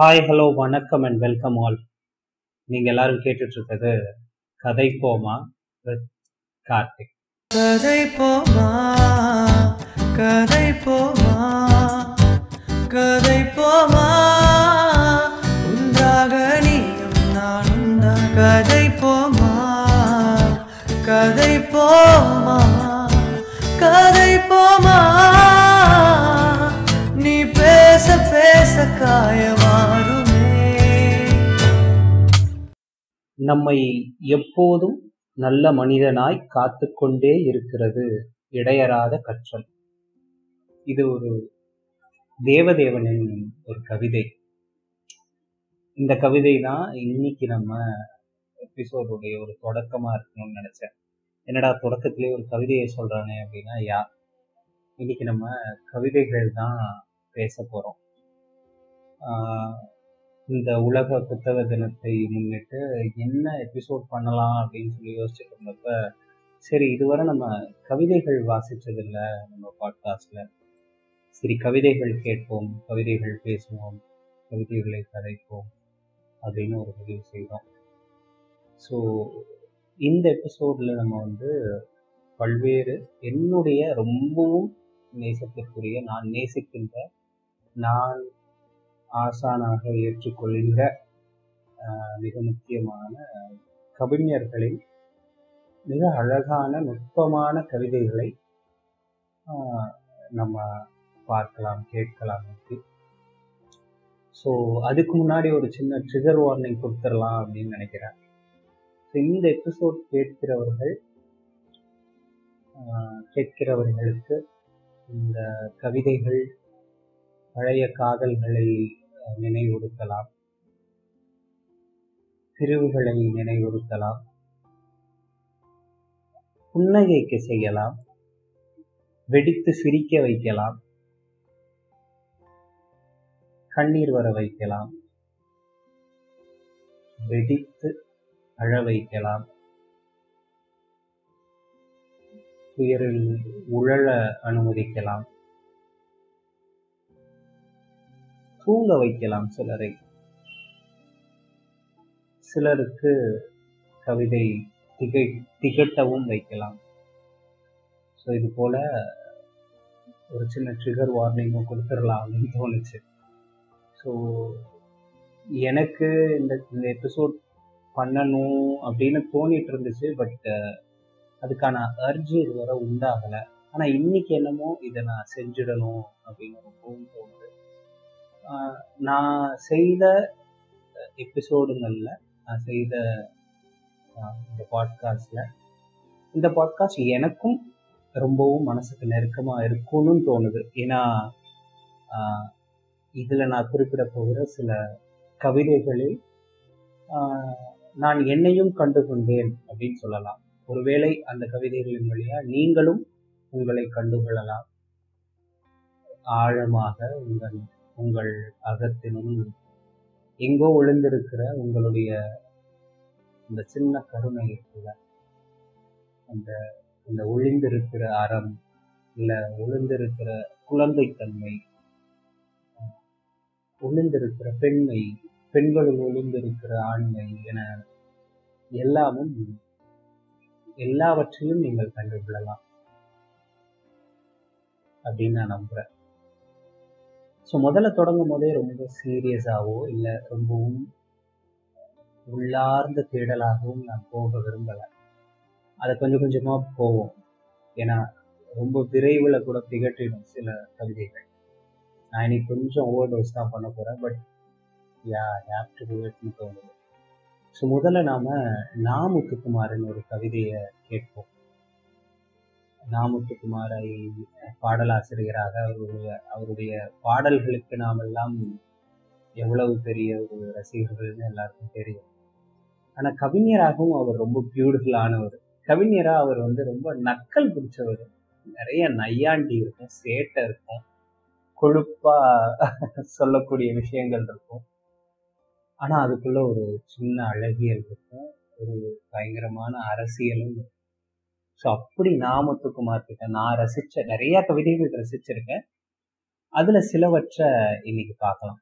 Hi, hello, வணக்கம் and welcome all. நீங்கள் எல்லாரும் கேட்டுட்டு இருக்கிறது கதை போமா வித் கார்த்திக். கதை போமா, கதை போமா, கதை போமா, உண்டாக நீயும் நானும் தான். கதை போமா, கதை போமா, கதை போமா, நீ பேச பேச காயமாறுமே. நம்மை எப்போதும் நல்ல மனிதனாய் காத்துக்கொண்டே இருக்கிறது இடையறாத கற்றல். இது ஒரு தேவதேவனின் ஒரு கவிதை. இந்த கவிதை தான் இன்னைக்கு நம்ம எபிசோடுடைய ஒரு தொடக்கமா இருக்கணும்னு நினைச்சேன். என்னடா தொடக்கத்திலே ஒரு கவிதையை சொல்றானே அப்படின்னா, யார் இன்னைக்கு நம்ம கவிதைகள் தான் பேச போறோம். இந்த உலக புத்தக தினத்தை முன்னிட்டு என்ன எபிசோட் பண்ணலாம் அப்படின்னு சொல்லி யோசிச்சுட்டு இருந்தப்ப, சரி இதுவரை நம்ம கவிதைகள் வாசிச்சதில்லை நம்ம பாட்காஸ்ட்ல, சரி கவிதைகள் கேட்போம், கவிதைகள் பேசுவோம், கவிதைகளை கதைப்போம் அப்படின்னு ஒரு முடிவு செய்வோம். ஸோ இந்த எபிசோட்ல நம்ம பல்வேறு என்னுடைய ரொம்பவும் நேசத்திற்குரிய, நான் நேசிக்கின்ற, நான் ஆசானாக ஏற்றுக்கொள்கின்ற மிக முக்கியமான கவிஞர்களின் மிக அழகான நுட்பமான கவிதைகளை நம்ம பார்க்கலாம், கேட்கலாம். ஸோ அதுக்கு முன்னாடி ஒரு சின்ன ட்ரிகர் வார்னிங் கொடுத்துடலாம் அப்படின்னு நினைக்கிறேன். இந்த எபிசோட் கேட்கிறவர்களுக்கு இந்த கவிதைகள் பழைய காதல்களை நினைவுறுத்தலாம், பிரிவுகளை நினைவுறுத்தலாம், புன்னகைக்கு செய்யலாம், வெடித்து சிரிக்க வைக்கலாம், கண்ணீர் வர வைக்கலாம், வெடித்து அழ வைக்கலாம், துயரில் உழல அனுமதிக்கலாம், தூங்க வைக்கலாம் சிலரை. சிலருக்கு கவிதை திகட்டவும் வைக்கலாம். ஸோ இது போல ஒரு சின்ன ட்ரிகர் வார்னிங்கும் கொடுத்துடலாம் அப்படின்னு தோணுச்சு. ஸோ எனக்கு இந்த எபிசோட் பண்ணணும் அப்படின்னு தோணிட்டு இருந்துச்சு. பட் அதுக்கான அர்ஜி இதுவரை உண்டாகலை. ஆனால் இன்னைக்கு என்னமோ இதை நான் செஞ்சிடணும் அப்படின்னு ரொம்பவும் தோணுது. நான் செய்த எபிசோடுங்களில், நான் செய்த இந்த பாட்காஸ்டில், இந்த பாட்காஸ்ட் எனக்கும் ரொம்பவும் மனசுக்கு நெருக்கமாக இருக்கும்னு தோணுது. ஏன்னா இதில் நான் குறிப்பிட போகிற சில கவிதைகளில் நான் என்னையும் கண்டுகொண்டேன் அப்படின்னு சொல்லலாம். ஒருவேளை அந்த கவிதைகளின் வழியாக நீங்களும் உங்களை கண்டுகொள்ளலாம், ஆழமாக உங்கள் அகத்தினும் எங்கோ ஒளிந்திருக்கிற உங்களுடைய இந்த சின்ன கருணை இருக்குல்ல, அந்த ஒளிந்திருக்கிற அறம் இல்லை, ஒளிந்திருக்கிற குழந்தைத்தன்மை, ஒளிந்திருக்கிற பெண்மை, பெண்களில் ஒளிந்திருக்கிற ஆண்மை என எல்லாமும் எல்லாவற்றையும் நீங்கள் கண்டுபிடிக்கலாம் அப்படின்னு நான் நம்புறேன். ஸோ முதல்ல தொடங்கும் போதே ரொம்ப சீரியஸாகவோ இல்லை ரொம்பவும் உள்ளார்ந்த தேடலாகவும் நான் போக விரும்பலை. அதை கொஞ்சம் கொஞ்சமாக போவோம். ஏன்னா ரொம்ப விரைவில் கூட திகட்டிடும் சில கவிதைகள். நான் இன்னைக்கு கொஞ்சம் ஓவர் டோஸ் தான் பண்ண போகிறேன். பட் யாப்டுன்னு தோணுது. ஸோ முதல்ல நாம் நா. முத்துக்குமாரன் ஒரு கவிதையை கேட்போம். நா. முத்துக்குமாரை பாடலாசிரியராக அவருடைய பாடல்களுக்கு நாம் எல்லாம் எவ்வளவு பெரிய ஒரு ரசிகர்கள்னு எல்லாருக்கும் தெரியும். ஆனால் கவிஞராகவும் அவர் ரொம்ப பியூட்டிஃபுல்லானவர். கவிஞராக அவர் ரொம்ப நக்கல் பிடிச்சவர். நிறைய நையாண்டி இருக்கும், சேட்டை இருக்கும், கொழுப்பா சொல்லக்கூடிய விஷயங்கள் இருக்கும். ஆனால் அதுக்குள்ள ஒரு சின்ன அழகியல் இருக்கும், ஒரு பயங்கரமான அரசியலும். ஸோ அப்படி நா. முத்துக்குமார் கிட்ட நான் ரசித்த நிறைய கவிதைகள் ரசிச்சிருக்கேன். அதில் சிலவற்றை இன்னைக்கு பார்க்கலாம்.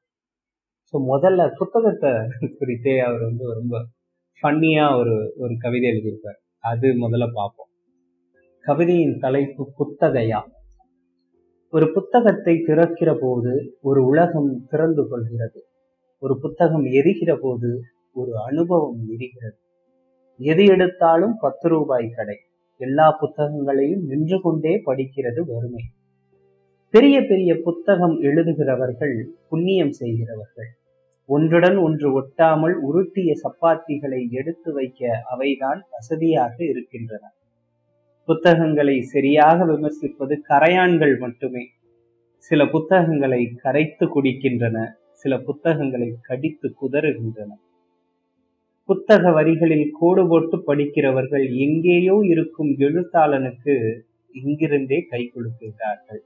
ஸோ முதல்ல புத்தகத்தை குறித்தே அவர் வந்து ரொம்ப ஃபன்னியாக ஒரு கவிதை எழுதியிருப்பார். அது முதல்ல பார்ப்போம். கவிதையின் தலைப்பு புத்தகையா. ஒரு புத்தகத்தை திறக்கிற போது ஒரு உலகம் திறந்து கொள்கிறது. ஒரு புத்தகம் எரிகிற போது ஒரு அனுபவம் எரிகிறது. எது எடுத்தாலும் 10 ரூபாய் கடை. எல்லா புத்தகங்களையும் நின்று கொண்டே படிக்கிறது வறுமை. பெரிய பெரிய புத்தகம் எழுதுகிறவர்கள் புண்ணியம் செய்கிறவர்கள். ஒன்றுடன் ஒன்று ஒட்டாமல் உருட்டிய சப்பாத்திகளை எடுத்து வைக்க அவைதான் வசதியாக இருக்கின்றன. புத்தகங்களை சரியாக விமர்சிப்பது கரையான்கள் மட்டுமே. சில புத்தகங்களை கரைத்து குடிக்கின்றன, சில புத்தகங்களை கடித்து குதறுகின்றன. புத்தக வரிகளில் கோடு போட்டு படிக்கிறவர்கள் எங்கேயோ இருக்கும் எழுத்தாளனுக்கு இங்கிருந்தே கை கொடுக்கிறார்கள்.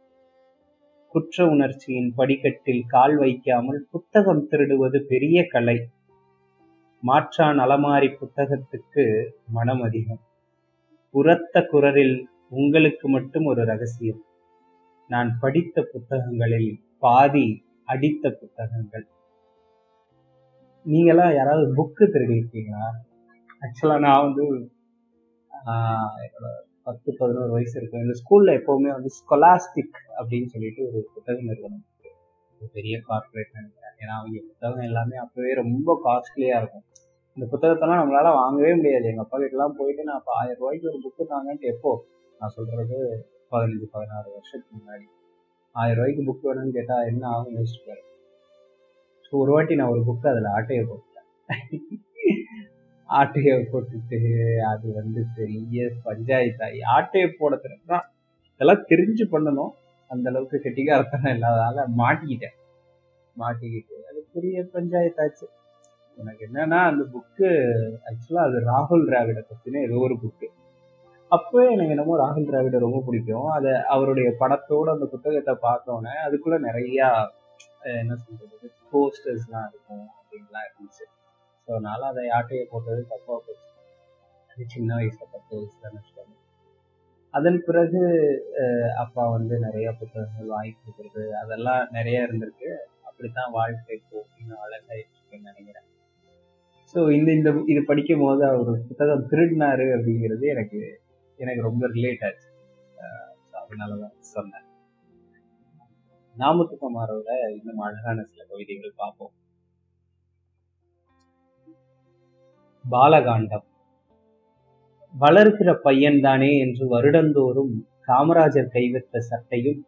குற்ற உணர்ச்சியின் படிக்கட்டில் கால் வைக்காமல் புத்தகம் திருடுவது பெரிய கலை. மாற்றான் அலமாரி புத்தகத்துக்கு மனம் அதிகம். உரத்த குரலில் உங்களுக்கு மட்டும் ஒரு ரகசியம். நான் படித்த புத்தகங்களில் பாதி அடித்த புத்தகங்கள். நீங்களாம் யாராவது புக்கு திருடி இருக்கீங்களா? ஆக்சுவலா நான் வந்து 10-11 வயசு இருக்கும். இந்த ஸ்கூல்ல எப்பவுமே வந்து ஸ்கொலாஸ்டிக் அப்படின்னு சொல்லிட்டு ஒரு புத்தகம் நிறுவனம், ஒரு பெரிய கார்பரேட் நினைக்கிறேன். ஏன்னா அவங்க புத்தகம் எல்லாமே அப்பவே ரொம்ப காஸ்ட்லியா இருக்கும். இந்த புத்தகத்தெல்லாம் நம்மளால வாங்கவே முடியாது. எங்க அப்பா கிட்ட எல்லாம் போயிட்டு நான் 1000 ரூபாய்க்கு ஒரு புக்கு தாங்கன்ட்டு, எப்போ நான் சொல்றது 15-16 வருஷத்துக்கு முன்னாடி, 1000 ரூபாய்க்கு புக் வேணும்னு கேட்டா என்ன ஆகும் யோசிச்சுக்காரு. ஸோ ஒரு வாட்டி நான் ஒரு புக்கு அதில் ஆட்டையை போட்டுட்டேன். ஆட்டையை போட்டுட்டு அது வந்து பெரிய பஞ்சாயத்தாகி ஆட்டையை போட தான் இதெல்லாம் தெரிஞ்சு பண்ணணும், அந்த அளவுக்கு கெட்டிக்காரத்தனம் இல்லாதனால மாட்டிக்கிட்டு அது பெரிய பஞ்சாயத்தாச்சு. எனக்கு என்னன்னா அந்த புக்கு ஆக்சுவலாக அது ராகுல் டிராவிட பற்றினா ஏதோ ஒரு புக்கு. அப்போவே எனக்கு என்னமோ ராகுல் டிராவிட ரொம்ப பிடிக்கும். அதை அவருடைய படத்தோடு அந்த புத்தகத்தை பார்த்தோன்னே அதுக்குள்ளே நிறையா என்ன சொல்றது போஸ்டர்ஸ்லாம் இருக்கும் அப்படின்லாம் இருந்துச்சு. ஸோ அதனால அதை ஆட்டையை போட்டது தப்பாக போச்சு. அது சின்ன வயசுல 10 வயசுலன்னு வச்சுக்கோங்க. அதன் பிறகு அப்பா வந்து நிறைய புத்தகங்கள் வாங்கி கொடுக்குறது அதெல்லாம் நிறையா இருந்திருக்கு. அப்படித்தான் வாழ்க்கை போக்குன்னு அழகாயிருக்குன்னு நினைக்கிறேன். ஸோ இது படிக்கும் போது அவர் புத்தகம் திருடினாரு அப்படிங்கிறது எனக்கு ரொம்ப ரிலேட் ஆச்சு. அதனால தான் சொன்னேன். நா. முத்துக்குமாரோட இன்னும் அழகான சில கவிதைகள் பார்ப்போம். பாலகாண்டம். வளர்கிற பையன்தானே என்று வருடந்தோறும் காமராஜர் கைவிட்ட சட்டையும்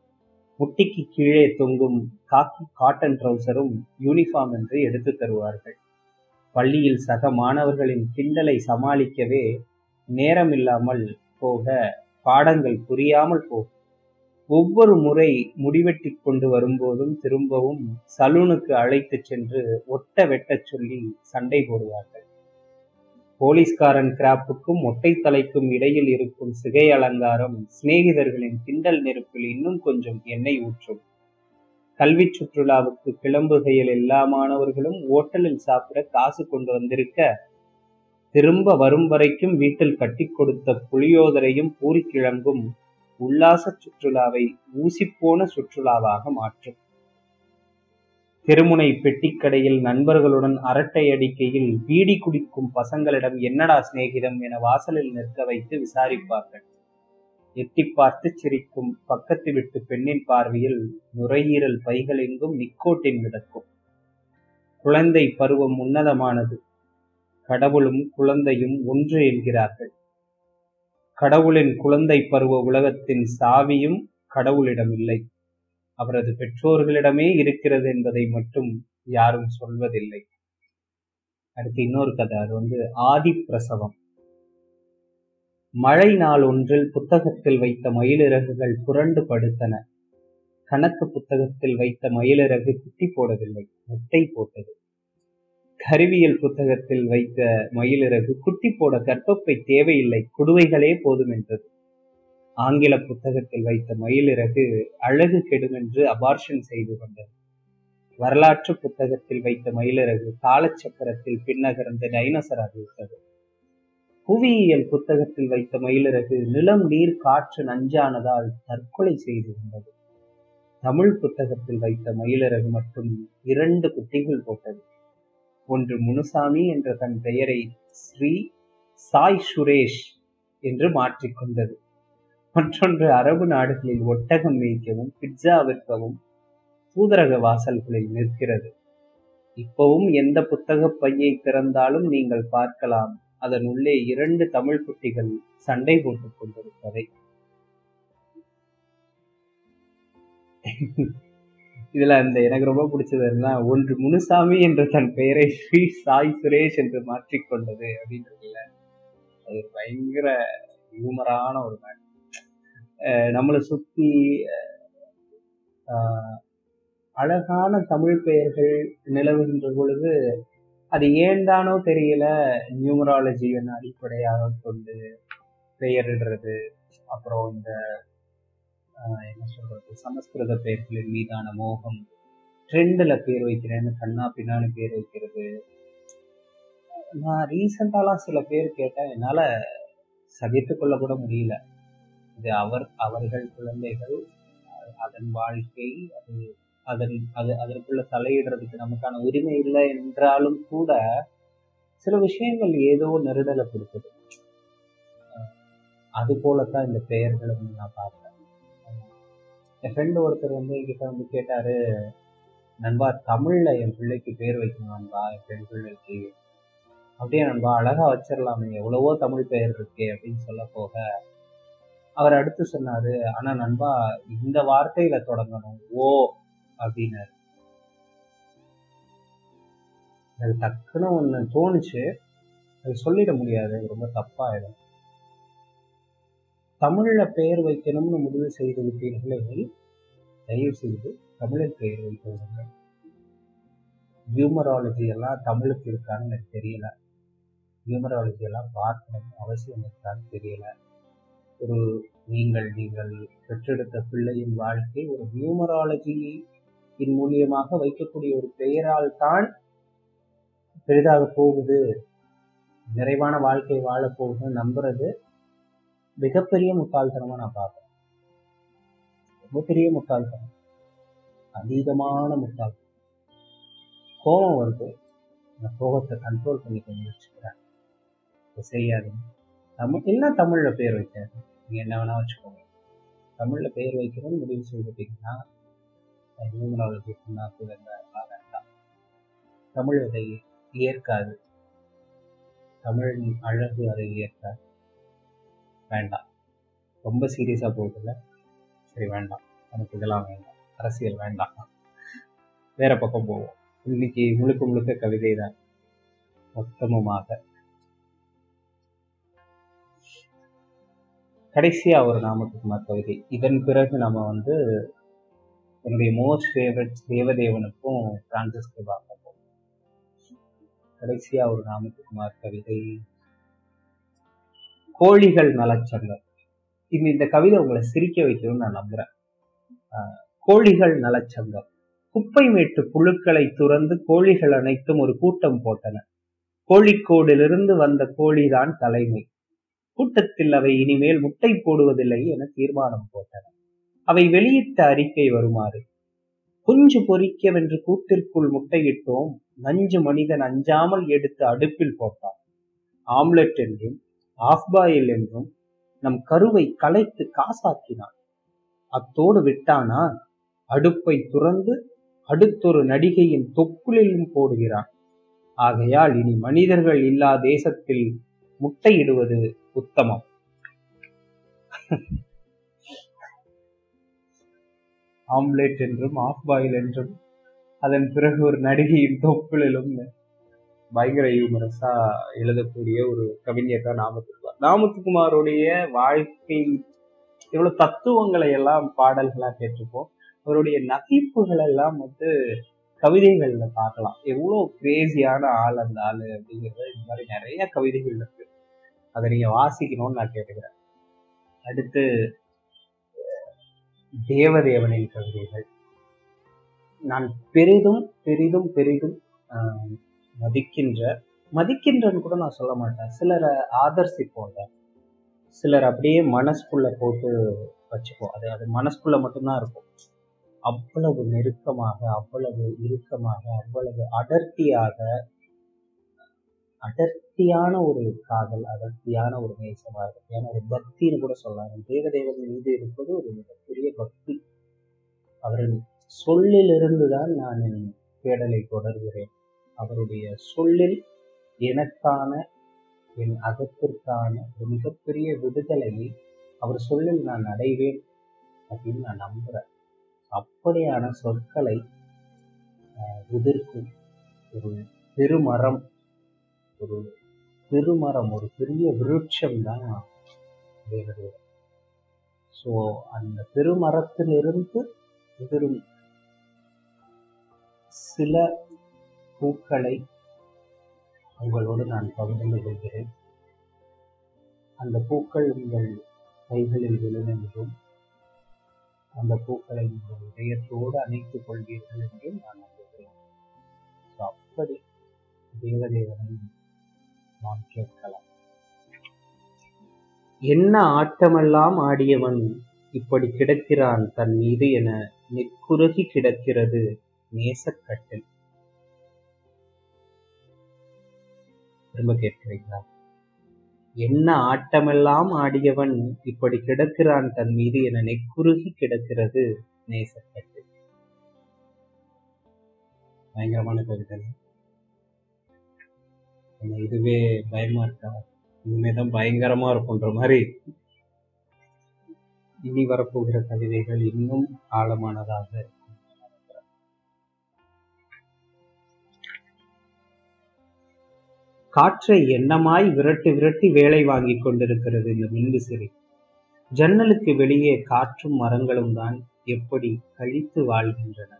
முட்டிக்கு கீழே தொங்கும் காக்கி காட்டன் ட்ரௌசரும் யூனிஃபார்ம் என்று எடுத்து தருவார்கள். பள்ளியில் சக மாணவர்களின் கிண்டலை சமாளிக்கவே நேரம் இல்லாமல் போக, பாடங்கள் புரியாமல் போக, ஒவ்வொரு முறை முடிவெட்டி கொண்டு வரும்போதும் திரும்பவும் சலூனுக்கு அழைத்து சென்று ஒட்ட வெட்ட சொல்லி சண்டை போடுவார்கள். போலீஸ்காரன் கிராப்புக்கும் மொட்டை தலைக்கும் இடையில் இருக்கும் சிகை அலங்காரம் சிநேகிதர்களின் கிண்டல் நெருப்பில் இன்னும் கொஞ்சம் எண்ணெய் ஊற்றும். கல்வி சுற்றுலாவுக்கு கிளம்புகையில் எல்லா மாணவர்களும் ஓட்டலில் சாப்பிட காசு கொண்டு வந்திருக்க, திரும்ப வரும் வரைக்கும் வீட்டில் கட்டி கொடுத்த புளியோதரையும் பூரி கிழங்கும் உல்லாச சுற்றுலாவை ஊசிப்போன சுற்றுலாவாக மாற்றும். திருமுனை பெட்டிக்கடையில் நண்பர்களுடன் அரட்டை அடிக்கையில் பீடி குடிக்கும் பசங்களிடம் என்னடா சிநேகிதம் என வாசலில் நிற்க வைத்து விசாரிப்பார்கள். எட்டி பார்த்து சிரிக்கும் பக்கத்து விட்டு பெண்ணின் பார்வையில் நுரையீரல் பைகளெங்கும் நிக்கோட்டின் மிதக்கும். குழந்தை பருவம் உன்னதமானது. கடவுளும் குழந்தையும் ஒன்று என்கிறார்கள். கடவுளின் குழந்தை பருவ உலகத்தின் சாவியும் கடவுளிடம் இல்லை, அவரது பெற்றோர்களிடமே இருக்கிறது என்பதை மட்டும் யாரும் சொல்வதில்லை. அடுத்து இன்னொரு கதை, அது வந்து ஆதி பிரசவம். மழை நாள் ஒன்றில் புத்தகத்தில் வைத்த மயிலிறகுகள் புரண்டு படுத்தன. கணக்கு புத்தகத்தில் வைத்த மயிலிறகு குட்டி போடவில்லை, முட்டை போட்டது. கருவியல் புத்தகத்தில் வைத்த மயிலிறகு குட்டி போட கற்பப்பை தேவையில்லை, குடுவைகளே போதும் என்றது. ஆங்கில புத்தகத்தில் வைத்த மயிலிறகு அழகு கெடுமென்று அபார்ஷன் செய்து கொண்டது. வரலாற்று புத்தகத்தில் வைத்த மயிலிறகு காலச்சக்கரத்தில் பின்னகர்ந்து டைனோசர் ஆகிவிட்டது. புவியியல் புத்தகத்தில் வைத்த மயிலிறகு நிலம் நீர் காற்று நஞ்சானதால் தற்கொலை செய்து கொண்டது. தமிழ் புத்தகத்தில் வைத்த மயிலரகு மட்டும் 2 குட்டிகள் போட்டது. ஒன்று முனுசாமி என்ற தன் பெயரை ஸ்ரீ சாய் சுரேஷ் என்று மாற்றிக்கொண்டது. மற்றொன்று அரபு நாடுகளில் ஒட்டகம் மேய்க்கவும் பிட்சா விற்கவும் தூதரக வாசல்களில் நிற்கிறது. இப்பவும் எந்த புத்தக பையை திறந்தாலும் நீங்கள் பார்க்கலாம் அதன் உள்ளே 2 தமிழ் குட்டிகள் சண்டை போட்டுக் கொண்டிருப்பதை. இதுல அந்த எனக்கு ரொம்ப பிடிச்சது என்ன, ஒன்று முனுசாமி என்ற தன் பெயரை ஸ்ரீ சாய் சுரேஷ் என்று மாற்றிக்கொண்டது அப்படின்றதுல அது பயங்கர ஹியூமரான ஒரு மேட். நம்மளை சுத்தி அழகான தமிழ் பெயர்கள் நிலவுகின்ற பொழுது அது ஏன்தானோ தெரியல, நியூமராலஜி என்ன அடிப்படையாக கொண்டு பெயரிடுறது, அப்புறம் இந்த என்ன சொல்றது சமஸ்கிருத பெயர்களின் மீதான மோகம், ட்ரெண்டில் பேர் வைக்கிறேன்னு கண்ணா பின்னான்னு பேர் வைக்கிறது. நான் ரீசெண்டாலாம் சில பேர் கேட்டேன், என்னால் சகித்துக்கொள்ள கூட முடியல. இது அவர்கள் குழந்தைகள், அதன் வாழ்க்கை, அதற்குள்ள தலையிடுறதுக்கு நமக்கான உரிமை இல்லை என்றாலும் கூட சில விஷயங்கள் ஏதோ நெருடலை கொடுக்குது. அது போலத்தான் இந்த பெயர்களை வந்து நான் பார்த்தேன். என் ஃப்ரெண்டு ஒருத்தர் வந்து என்கிட்ட வந்து கேட்டாரு, நண்பா தமிழ்ல என் பிள்ளைக்கு பேர் வைக்கணும் நண்பா, என் பெண் பிள்ளைக்கு. அப்படியே நண்பா அழகா வச்சிடலாமே, எவ்வளவோ தமிழ் பெயர் இருக்கே அப்படின்னு சொல்ல போக அவர் அடுத்து சொன்னாரு, ஆனா நண்பா இந்த வார்த்தையில தொடங்கணும் ஓ அப்படின்னாரு. எனக்கு டக்குன்னு ஒண்ணு தோணுச்சு, அது சொல்லிட முடியாது, ரொம்ப தப்பாயிடும். தமிழ்ல பெயர் வைக்கணும்னு முடிவு செய்து விட்டீர்களே, தயவு செய்து தமிழில் பெயர் வைக்கணுங்க. நியூமராலஜி எல்லாம் தமிழுக்கு இருக்கான்னு எனக்கு தெரியல, நியூமராலஜி எல்லாம் பார்க்கணும்னு அவசியம் இருக்கான்னு தெரியல. ஒரு நீங்கள் பெற்றெடுத்த பிள்ளையின் வாழ்க்கை ஒரு நியூமராலஜி இதன் மூலியமாக வைக்கக்கூடிய ஒரு பெயரால் தான் பெரிதாக போகுது, நிறைவான வாழ்க்கை வாழப்போகுதுன்னு நம்புறது மிகப்பெரிய முட்டாள்தனமா நான் பார்ப்பேன். ரொம்ப பெரிய முட்டாள்தனம், அதீதமான முட்டாள்தனம். கோபம் வருது, நான் கோபத்தை கண்ட்ரோல் பண்ணிக்க முயற்சிக்கிறேன், செய்யாதீங்க. தமிழ் என்ன தமிழ்ல பெயர் வைக்காது, நீங்க என்ன வேணா வச்சுக்கோங்க. தமிழ்ல பெயர் வைக்கணும்னு முடிவு செய்துட்டீங்கன்னா நியூமராலஜி வேண்டாம், தமிழ் அதை ஏற்காது, தமிழின் அழகு அதை ஏற்காது. வேண்டாம், ரொம்ப சீரியஸா போகுதுல்ல, சரி வேண்டாம், நமக்கு இதெல்லாம் வேண்டாம், அரசியல் வேண்டாம், வேற பக்கம் போவோம். இன்னைக்கு முழுக்க கவிதை தான் மொத்தமுமாக. கடைசியா ஒரு நாமத்துக்குமார் கவிதை. இதன் பிறகு நம்ம வந்து என்னுடைய மோஸ்ட் ஃபேவரட் தேவதேவனுக்கும் பிரான்சிஸ்க்கு பார்க்க போகும். கடைசியா ஒரு நாமத்துக்குமார் கவிதை கோழிகள் நலச்சங்கம். இது இந்த கவிதை உங்களை சிரிக்க வைக்கணும்னு நான் நம்புறேன். கோழிகள் நலச்சங்கம். குப்பை மேட்டு புழுக்களை துறந்து கோழிகள் அனைத்தும் ஒரு கூட்டம் போட்டன. கோழிக்கோடிலிருந்து வந்த கோழிதான் தலைமை. கூட்டத்தில் அவை இனிமேல் முட்டை போடுவதில்லை என தீர்மானம் போட்டன. அவை வெளியிட்ட அறிக்கை வருமாறு: குஞ்சு பொறிக்கவென்று கூட்டிற்குள் முட்டையிட்டோம். நஞ்சு மனிதன் அஞ்சாமல் எடுத்து அடுப்பில் போட்டான். ஆம்லெட் என்றும் ஆஃப் பாயில் என்றும் நம் கருவை கலைத்து காசாக்கினான். அத்தோடு விட்டானா அடுப்பை துறந்து அடுத்தொரு நடிகையின் தொக்குளிலும் போடுகிறான். ஆகையால் இனி மனிதர்கள் இல்லா தேசத்தில் முட்டையிடுவது உத்தமம். ஆம்லேட் என்றும் ஆஃப் பாயில் என்றும் அதன் பிறகு ஒரு நடிகையின் தொப்புளிலும். பயங்கர யூமரஸா எழுதக்கூடிய ஒரு கவிஞர் தான் நாமத்துக்குமார். நாமத்துக்குமாரோடைய வாழ்க்கை எவ்வளவு தத்துவங்களை எல்லாம் பாடல்களா கேட்டிருப்போம், அவருடைய நகைப்புகள் எல்லாம் வந்து கவிதைகள்ல பார்க்கலாம். எவ்வளோ கிரேசியான ஆள் அந்த ஆள் அப்படிங்கிறத இந்த மாதிரி நிறைய கவிதைகள் இருக்கு, அதை நீங்க வாசிக்கணும்னு நான் கேட்டுக்கிறேன். அடுத்து தேவதேவனின் கவிதைகள். நான் பெரிதும் பெரிதும் பெரிதும் மதிக்கின்றன்னு கூட நான் சொல்ல மாட்டேன். சிலரை ஆதரிப்போங்க, சிலர் அப்படியே மனசுக்குள்ள போட்டு வச்சுப்போம், அது அது மனசுக்குள்ள மட்டும்தான் இருக்கும். அவ்வளவு நெருக்கமாக, அவ்வளவு இறுக்கமாக, அவ்வளவு அடர்த்தியான ஒரு காதல், அடர்த்தியான ஒரு நேசமா இருக்கு. ஏன்னா ஒரு பக்தின்னு கூட சொல்லலாம். தேவதேவன் மீது இருப்பது ஒரு மிகப்பெரிய பக்தி. அவரின் சொல்லிலிருந்துதான் நான் என் தேடலை தொடர்கிறேன். அவருடைய சொல்லில் எனக்கான, என் அகத்திற்கான ஒரு மிகப்பெரிய விடுதலையை அவர் சொல்லில் நான் அடைவேன் அப்படின்னு நான் நம்புறேன். அப்படியான சொற்களை உதிர்க்கும் ஒரு பெருமரம், ஒரு பெரிய விருட்சம் தான் தேவதேவன். ஸோ அந்த பெருமரத்திலிருந்து உதிரும் சில பூக்களை உங்களோடு நான் பகிர்ந்து கொள்கிறேன். அந்த பூக்கள் உங்கள் கைகளில் விழும் என்றும், அந்த பூக்களை உங்கள் இதயத்தோடு அணைத்துக் கொள்வீர்கள் என்றும் நான் நம்புகிறேன். அப்படி தேவதேவனை நாம் கேட்கலாம். என்ன ஆட்டமெல்லாம் ஆடியவன் இப்படி கிடக்கிறான் தன் மீது என நெக்குருகி கிடக்கிறது நேசக்கட்டில். திரும்ப கேட்கிறீங்களா? என்ன ஆட்டமெல்லாம் ஆடியவன் இப்படி கிடக்கிறான் தன் மீது என நெக்குருகி கிடக்கிறது நேசக்கட்டில். பயங்கரமான கவிதை. இதுவே பயமா இருக்கா? இனிமேதான் பயங்கரமா இருக்குன்ற மாதிரி இனி வரப்போகிற கவிதைகள் இன்னும் ஆழமானதாக இருக்கும். காற்றை எண்ணமாய் விரட்டி விரட்டி வேலை வாங்கி கொண்டிருக்கிறது இந்த மின்விசிறி. ஜன்னலுக்கு வெளியே காற்றும் மரங்களும் தான் எப்படி கழித்து வாழ்கின்றன.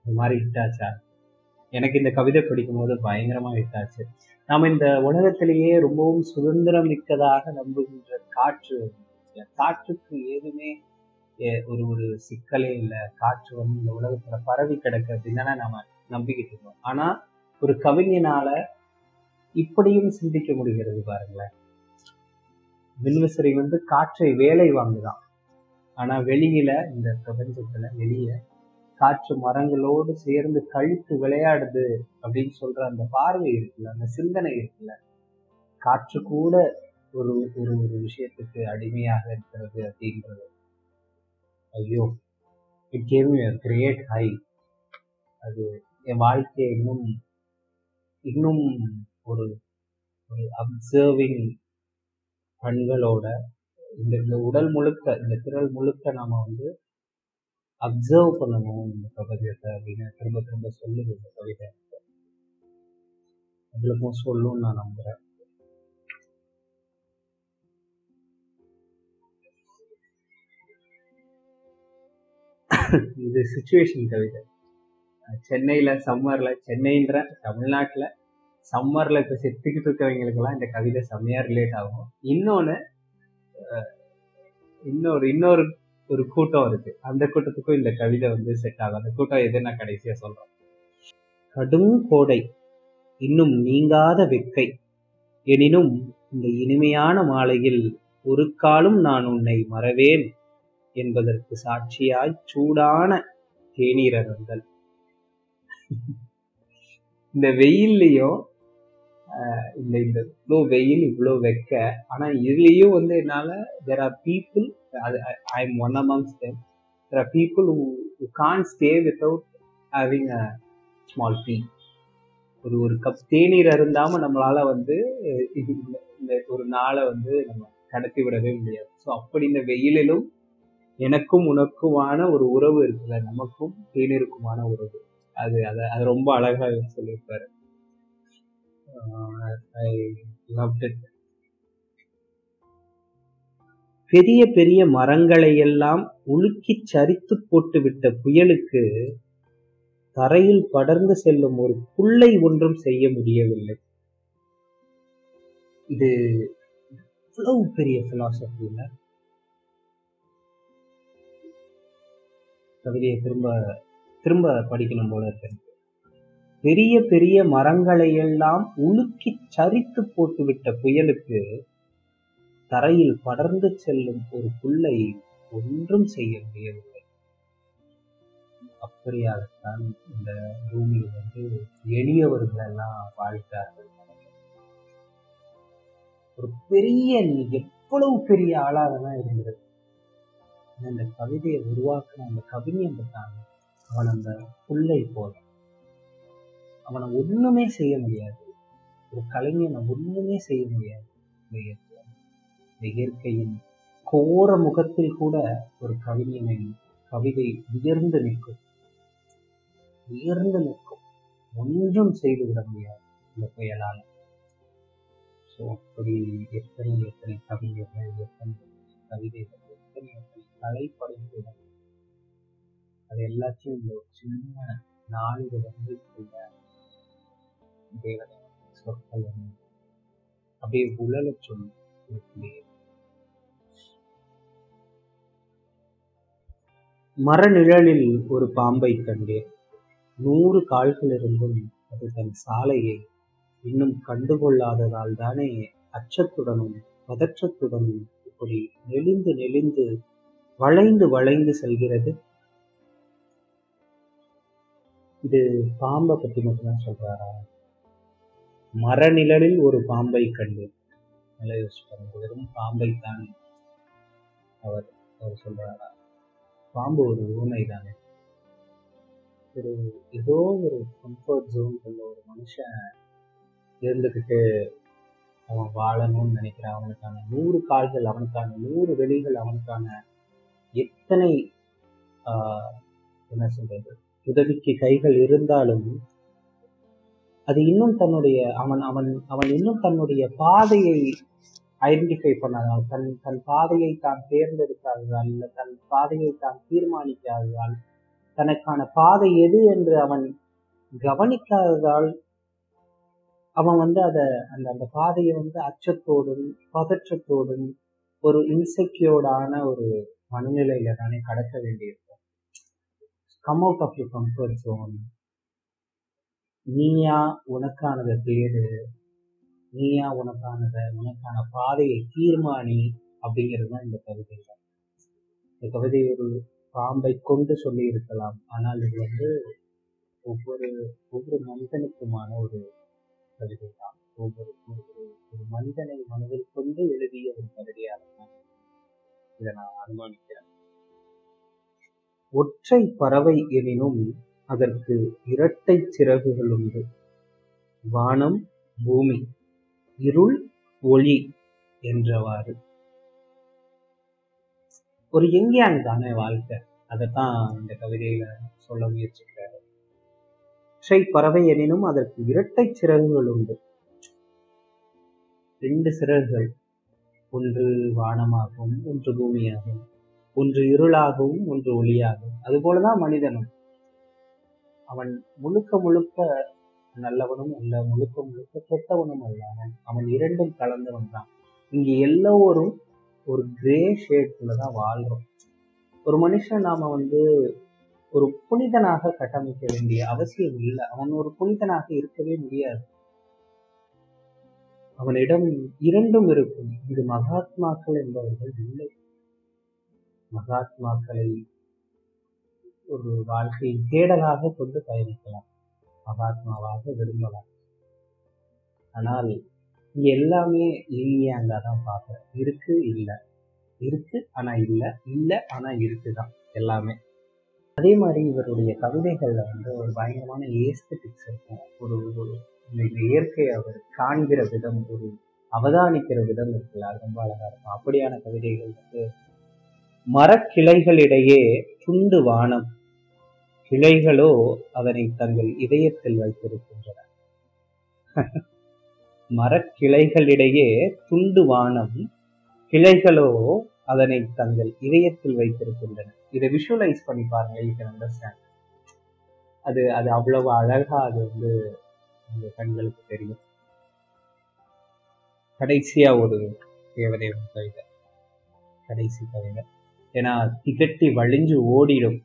இந்த மாதிரி இட்டாச்சா? எனக்கு இந்த கவிதை படிக்கும்போது பயங்கரமா இட்டாச்சு. நாம இந்த உலகத்திலேயே ரொம்பவும் சுதந்திரம் மிக்கதாக நம்புகின்ற காற்றுக்கு ஏதுமே ஒரு சிக்கலே இல்லை. காற்று இந்த உலகத்துல பரவி கிடக்கு அப்படின்னு நாம நம்பிக்கிட்டு இருக்கோம். ஆனா ஒரு கவிஞனால இப்படியும் சிந்திக்க முடிகிறது பாருங்களேன். மின்விசிறி காற்றை வேலை வாங்குதான். ஆனா வெளியில, இந்த பிரபஞ்சத்துல வெளியே காற்று மரங்களோடு சேர்ந்து கழித்து விளையாடுது அப்படின்னு சொல்ற அந்த பார்வை இருக்குல்ல, அந்த சிந்தனை இருக்குல்ல, காற்று கூட ஒரு ஒரு ஒரு விஷயத்துக்கு அடிமையாக இருக்கிறது அப்படின்றது. ஐயோ, it came a great high. அது என் வாழ்க்கையை இன்னும் இன்னும் ஒரு ஒரு அப்சர்விங் கண்களோட, இந்த உடல் முழுக்க, இந்த திரள் முழுக்க நாம அப்சர்வ் பண்ணணும் இந்த பிரபஞ்சத்தை அப்படின்னு திரும்ப திரும்ப சொல்லுது இந்த கவிதை. உங்களுக்கும் சொல்லும் நான் நம்புறேன். இது சிச்சுவேஷன் கவிதை. சென்னையில சம்மர்ல, சென்னைன்ற தமிழ்நாட்டுல சம்மர்ல இப்ப செத்துக்கிட்டு இருக்கிறவங்களுக்கு எல்லாம் இந்த கவிதை செம்மையா ரிலேட் ஆகும். இன்னொரு ஒரு கூட்டம் இருக்கு, அந்த கூட்டத்துக்கும் இந்த கவிதை செட் ஆகும். அந்த கூட்டம் எது நான் கடைசியா சொல்றேன். கடும் கோடை, இன்னும் நீங்காத வெக்கை, எனினும் இந்த இனிமையான மாலையில் ஒரு காலும் நான் உன்னை மறவேன் என்பதற்கு சாட்சியாய் சூடான தேநீர் அருந்தல். இந்த வெயில்லையும் இவ்வளோ வெயில், இவ்வளோ வெக்க, ஆனா இதுலயும் என்னால there are people, I am one amongst them. There are people who can't stay without having a small tea. ஒரு கப் தேநீர் அருந்தாம நம்மளால இந்த ஒரு நாளை நம்ம கடத்தி விடவே முடியாது. ஸோ அப்படி இந்த வெயிலிலும் எனக்கும் உனக்குமான ஒரு உறவு இருக்குல்ல, நமக்கும் தேநீருக்குமான உறவு, அது ரொம்ப அழகா சொல்லியிருப்பாரு. I loved it. பெரிய பெரிய மரங்களை எல்லாம் உலுக்கி சரித்து போட்டுவிட்ட புயலுக்கு தரையில் படர்ந்து செல்லும் ஒரு புல்லை ஒன்றும் செய்ய முடியவில்லை. இது இவ்வளவு பெரிய பிலாசபில. கவிதையை திரும்ப திரும்ப படிக்கணும் போல இருக்கு. பெரிய பெரிய மரங்களை எல்லாம் உலுக்கி சரித்து போட்டுவிட்ட புயலுக்கு தரையில் படர்ந்து செல்லும் ஒரு புல்லை ஒன்றும் செய்ய முடியவில்லை. அப்படியாகத்தான் இந்த பூமியில் வந்து எளியவர்கள் எல்லாம் வாழ்த்தார்கள். ஒரு பெரிய, எவ்வளவு பெரிய ஆளாகலாம் இருந்தது அந்த கவிதையை உருவாக்கின அந்த கவிஞன் தான் அவன் அந்த புல்லை போல. அவனை ஒண்ணுமே செய்ய முடியாது, ஒரு கலைஞனை ஒண்ணுமே செய்ய முடியாது. இயற்கையின் கோர முகத்தில் கூட ஒரு கவிஞனின் கவிதை உயர்ந்து நிற்கும், உயர்ந்து நிற்கும். ஒன்றும் செய்துவிட முடியாது இந்த புயலால். அப்படி எத்தனை எத்தனை கவிஞர்கள், எத்தனை கவிதைகள், எத்தனை எத்தனை கலைப்படைப்புகள், அது எல்லாத்தையும் இந்த ஒரு சின்ன நாளில் வந்து தேவதேவன் சொற்கள் அப்படியே உழலை சொல்லும். மரநிழலில் ஒரு பாம்பை கண்டேன். 100 கால்களிலிருந்தும் அது தன் சாலையை இன்னும் கண்டுகொள்ளாததால் தானே அச்சத்துடனும் பதற்றத்துடனும் இப்படி நெளிந்து நெளிந்து வளைந்து வளைந்து செல்கிறது. இது பாம்பை பற்றி மட்டும்தான் சொல்றாரா? மரநிழலில் ஒரு பாம்பை கண்டேன். நல்லா யோசிப்பாங்க, வெறும் பாம்பை தான் அவர் சொல்றாரா? பாம்பு ஒரு ஊமை தானே. ஒரு ஏதோ ஒரு கம்ஃபர்ட் ஜோன்ல ஒரு மனுஷன் இருந்துக்கிட்டு அவன் வாழணும்னு நினைக்கிறான். அவனுக்கான 100 கால்கள், அவனுக்கான 100 வெளிகள், அவனுக்கான எத்தனை என்ன சொல்றது உதவிக்கு கைகள் இருந்தாலும் அது இன்னும் தன்னுடைய அவன் அவன் அவன் இன்னும் தன்னுடைய பாதையை ஐடென்டிஃபை பண்ணாதால், தன் பாதையை தான் தேர்ந்தெடுக்காததால், இல்லை தன் பாதையை தான் தீர்மானிக்காததால், தனக்கான பாதை எது என்று அவன் கவனிக்காததால் அவன் வந்து அதை அந்த பாதையை வந்து அச்சத்தோடும் பதற்றத்தோடும் ஒரு இன்செக்யூர்டான ஒரு மனநிலையில தானே கடக்க வேண்டியிருக்கும். Come out of your comfort zone. நீயா உனக்கானதை தேடு, நீயா உனக்கான பாதையை தீர்மானி அப்படிங்கிறது தான் இந்த கவிதை. இந்த கவிதை ஒரு பாம்பை கொண்டு சொல்லி இருக்கலாம், ஆனால் இது வந்து ஒவ்வொரு மனிதனுக்குமான ஒரு கவிதை தான். ஒவ்வொரு மனிதனை மனதில் கொண்டு எழுதிய ஒரு கவிதையாக தான் இதை நான் அனுமானிக்கிறேன். ஒற்றை பறவை எனினும் அதற்கு இரட்டை சிறகுகள் உண்டு. வானம், பூமி, இருள், ஒளி என்றவாறு. ஒரு எங்கேயான் தானே வாழ்க்கை, அதைத்தான் இந்த கவிதையில சொல்ல முயற்சிக்கிறாரு. ஒற்றை பறவை எனினும் அதற்கு இரட்டை சிறகுகள் உண்டு. 2 சிறகுகள், ஒன்று வானமாகவும் ஒன்று பூமியாகவும், ஒன்று இருளாகவும் ஒன்று ஒளியாகவும். அதுபோலதான் மனிதனும், அவன் முழுக்க முழுக்க நல்லவனும் அல்ல, முழுக்க முழுக்க கெட்டவனும் அல்ல, அவன் இரண்டும் கலந்தவன் தான். இங்க எல்லோரும் ஒரு கிரே ஷேட்லதான் வாழ்றோம். ஒரு மனுஷன் நாம வந்து ஒரு புனிதனாக கட்டமைக்க வேண்டிய அவசியம் இல்லை. அவன் ஒரு புனிதனாக இருக்கவே முடியாது. அவனிடம் இரண்டும் இருக்கும். இங்கு மகாத்மாக்கள் என்பவர்கள் இல்லை. மகாத்மாக்களை ஒரு வாழ்க்கையின் தேடலாக கொண்டு பயணிக்கலாம், மகாத்மாவாக விரும்பலாம். ஆனால் இங்க எல்லாமே இங்கே அங்கதான் பார்க்கிறேன். இருக்கு, இல்லை, இருக்கு, ஆனா இல்லை, இல்லை, ஆனா இருக்குதான் எல்லாமே. அதே மாதிரி இவருடைய கவிதைகள்ல வந்து ஒரு பயங்கரமான ஏஸ்தட்டிக்ஸ் இருக்கும். ஒரு இயற்கையை அவர் காண்கிற விதம், ஒரு அவதானிக்கிற விதம் இருக்குல்ல, ரொம்ப அழகா இருக்கும். அப்படியான கவிதைகள் வந்து மரக்கிளைகளிடையே துண்டு வானம், கிளைகளோ அதனை தங்கள் இதயத்தில் வைத்திருக்கின்றன. மரக்கிளைகளிடையே துண்டு வானம், கிளைகளோ அதனை தங்கள் இதயத்தில் வைத்திருக்கின்றன. இதை விஷுவலைஸ் பண்ணி பாருங்க, யூ கேன் அண்டர்ஸ்டாண்ட். அது அது அவ்வளவு அழகா அது வந்து உங்க கண்களுக்கு தெரியும். கடைசியா ஒரு தேவதேவன் கவிதை, கடைசி கவிதை. ஏன்னா திகட்டி வழிஞ்சு ஓடிடும்.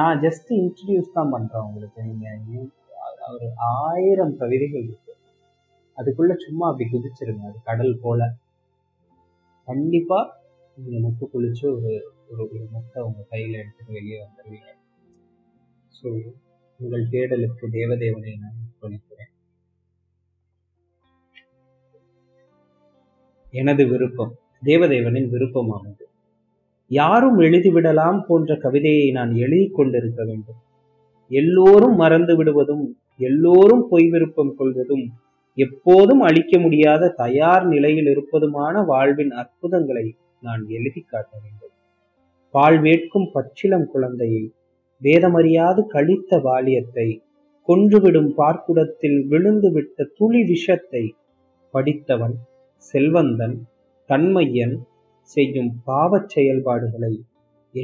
நான் ஜஸ்ட் இன்ட்ரடியூஸ் தான் பண்றேன் உங்களுக்கு. நீங்க ஒரு 1000 கவிதைகள் இருக்கு, அதுக்குள்ள சும்மா அப்படி குதிச்சிருங்க. அது கடல் போல கண்டிப்பா நீங்கள் முட்டை குளிச்சு ஒரு ஒரு முட்டை உங்கள் கையில் எடுத்துகிட்டு வெளியே வந்துடுவீங்க. ஸோ உங்கள் தேடலுக்கு தேவதேவனை நான் பணிக்கிறேன். எனது விருப்பம் தேவதேவனின் விருப்பமானது. யாரும் எழுதிவிடலாம் போன்ற கவிதையை நான் எழுதி கொண்டிருக்க வேண்டும். எல்லோரும் மறந்து விடுவதும் எல்லோரும் பொய் விருப்பம் கொள்வதும் எப்போதும் அழிக்க முடியாத தயார் நிலையில் இருப்பதுமான வாழ்வின் அற்புதங்களை நான் எழுதி காட்ட வேண்டும். பால் வேட்கும் பச்சிளம் குழந்தையை, வேதமறியாது கழித்த வாலியத்தை, கொன்றுவிடும் பார்க்குடத்தில் விழுந்துவிட்ட துளி விஷத்தை படித்தவன், செல்வந்தன், தன்மையன் செய்யும் பாவச் செயல்பாடுகளை